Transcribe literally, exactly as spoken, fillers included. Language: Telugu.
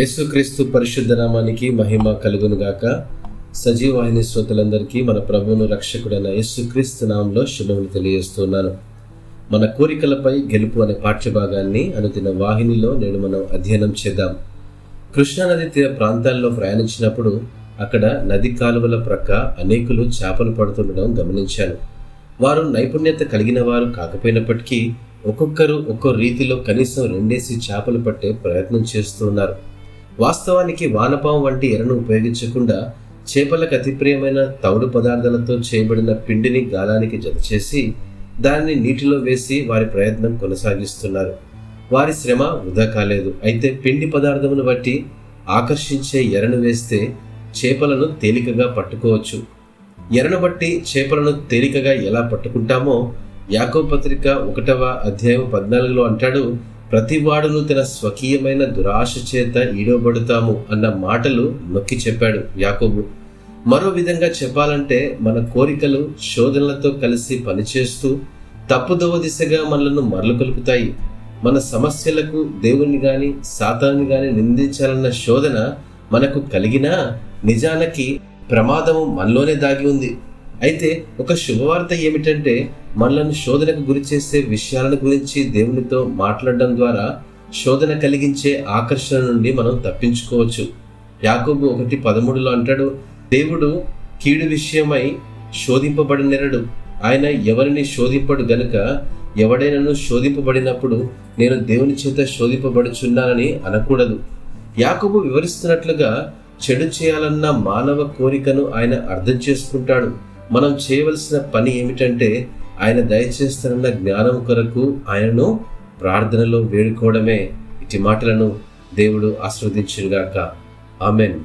యేసుక్రీస్తు పరిశుద్ధ నామానికి మహిమ కలుగును గాక. సజీవవాహిని శ్రోతలందరికీ మన ప్రభువును రక్షకుడైన యేసుక్రీస్తు నామంలో శుభములు తెలియజేస్తున్నాను. మన కోరికలపై గెలుపు అనే పాఠ్యభాగాన్ని అనుదిన వాహినిలో నేడు మనం అధ్యయనం చేద్దాం. కృష్ణానది తీర ప్రాంతాల్లో ప్రయాణించినప్పుడు అక్కడ నది కాలువల ప్రక్క అనేకులు చేపలు పడుతుండడం గమనించాను. వారు నైపుణ్యత కలిగిన వారు కాకపోయినప్పటికీ ఒక్కొక్కరు ఒక్కో రీతిలో కనీసం రెండేసి చేపలు పట్టే ప్రయత్నం చేస్తున్నారు. వాస్తవానికి వానపాము వంటి ఎరను ఉపయోగించకుండా చేపలకు అతి ప్రియమైన తౌడు పదార్థాలతో చేయబడిన పిండిని గాలానికి జతచేసి దానిని నీటిలో వేసి వారి ప్రయత్నం కొనసాగిస్తున్నారు. వారి శ్రమ వృధా కాలేదు. అయితే పిండి పదార్థమును బట్టి ఆకర్షించే ఎరను వేస్తే చేపలను తేలికగా పట్టుకోవచ్చు. ఎరను బట్టి చేపలను తేలికగా ఎలా పట్టుకుంటామో యాకోబు పత్రిక ఒకటవ అధ్యాయం పద్నాలుగులో అంటాడు, ప్రతివాడును తన స్వకీయమైన దురాశ చేత ఈడోబడుతాము అన్న మాటలు నొక్కి చెప్పాడు యాకోబు. మరో విధంగా చెప్పాలంటే మన కోరికలు శోధనలతో కలిసి పనిచేస్తూ తప్పుదోవ దిశగా మనలను మరలు కలుపుతాయి. మన సమస్యలకు దేవుని గాని సాతాను గాని నిందించాలన్న శోధన మనకు కలిగినా నిజానికి ప్రమాదము మనలోనే దాగి ఉంది. అయితే ఒక శుభవార్త ఏమిటంటే మనలను శోధనకు గురి చేసే విషయాలను గురించి దేవునితో మాట్లాడడం ద్వారా శోధన కలిగించే ఆకర్షణ నుండి మనం తప్పించుకోవచ్చు. యాకోబు ఒకటి పదమూడులో అంటాడు, దేవుడు కీడు విషయమై శోధింపబడినెరడు, ఆయన ఎవరిని శోధింపడు గనుక ఎవడైనాను శోధింపబడినప్పుడు నేను దేవుని చేత శోధింపబడుచున్నానని అనకూడదు. యాకోబు వివరిస్తున్నట్లుగా చెడు చేయాలన్న మానవ కోరికను ఆయన అర్థం చేసుకుంటాడు. మనం చేయవలసిన పని ఏమిటంటే ఆయన దయచేస్తానన్న జ్ఞానం కొరకు ఆయనను ప్రార్థనలో వేడుకోవడమే. ఇటు మాటలను దేవుడు ఆశీర్వదించుగాక. ఆమెన్.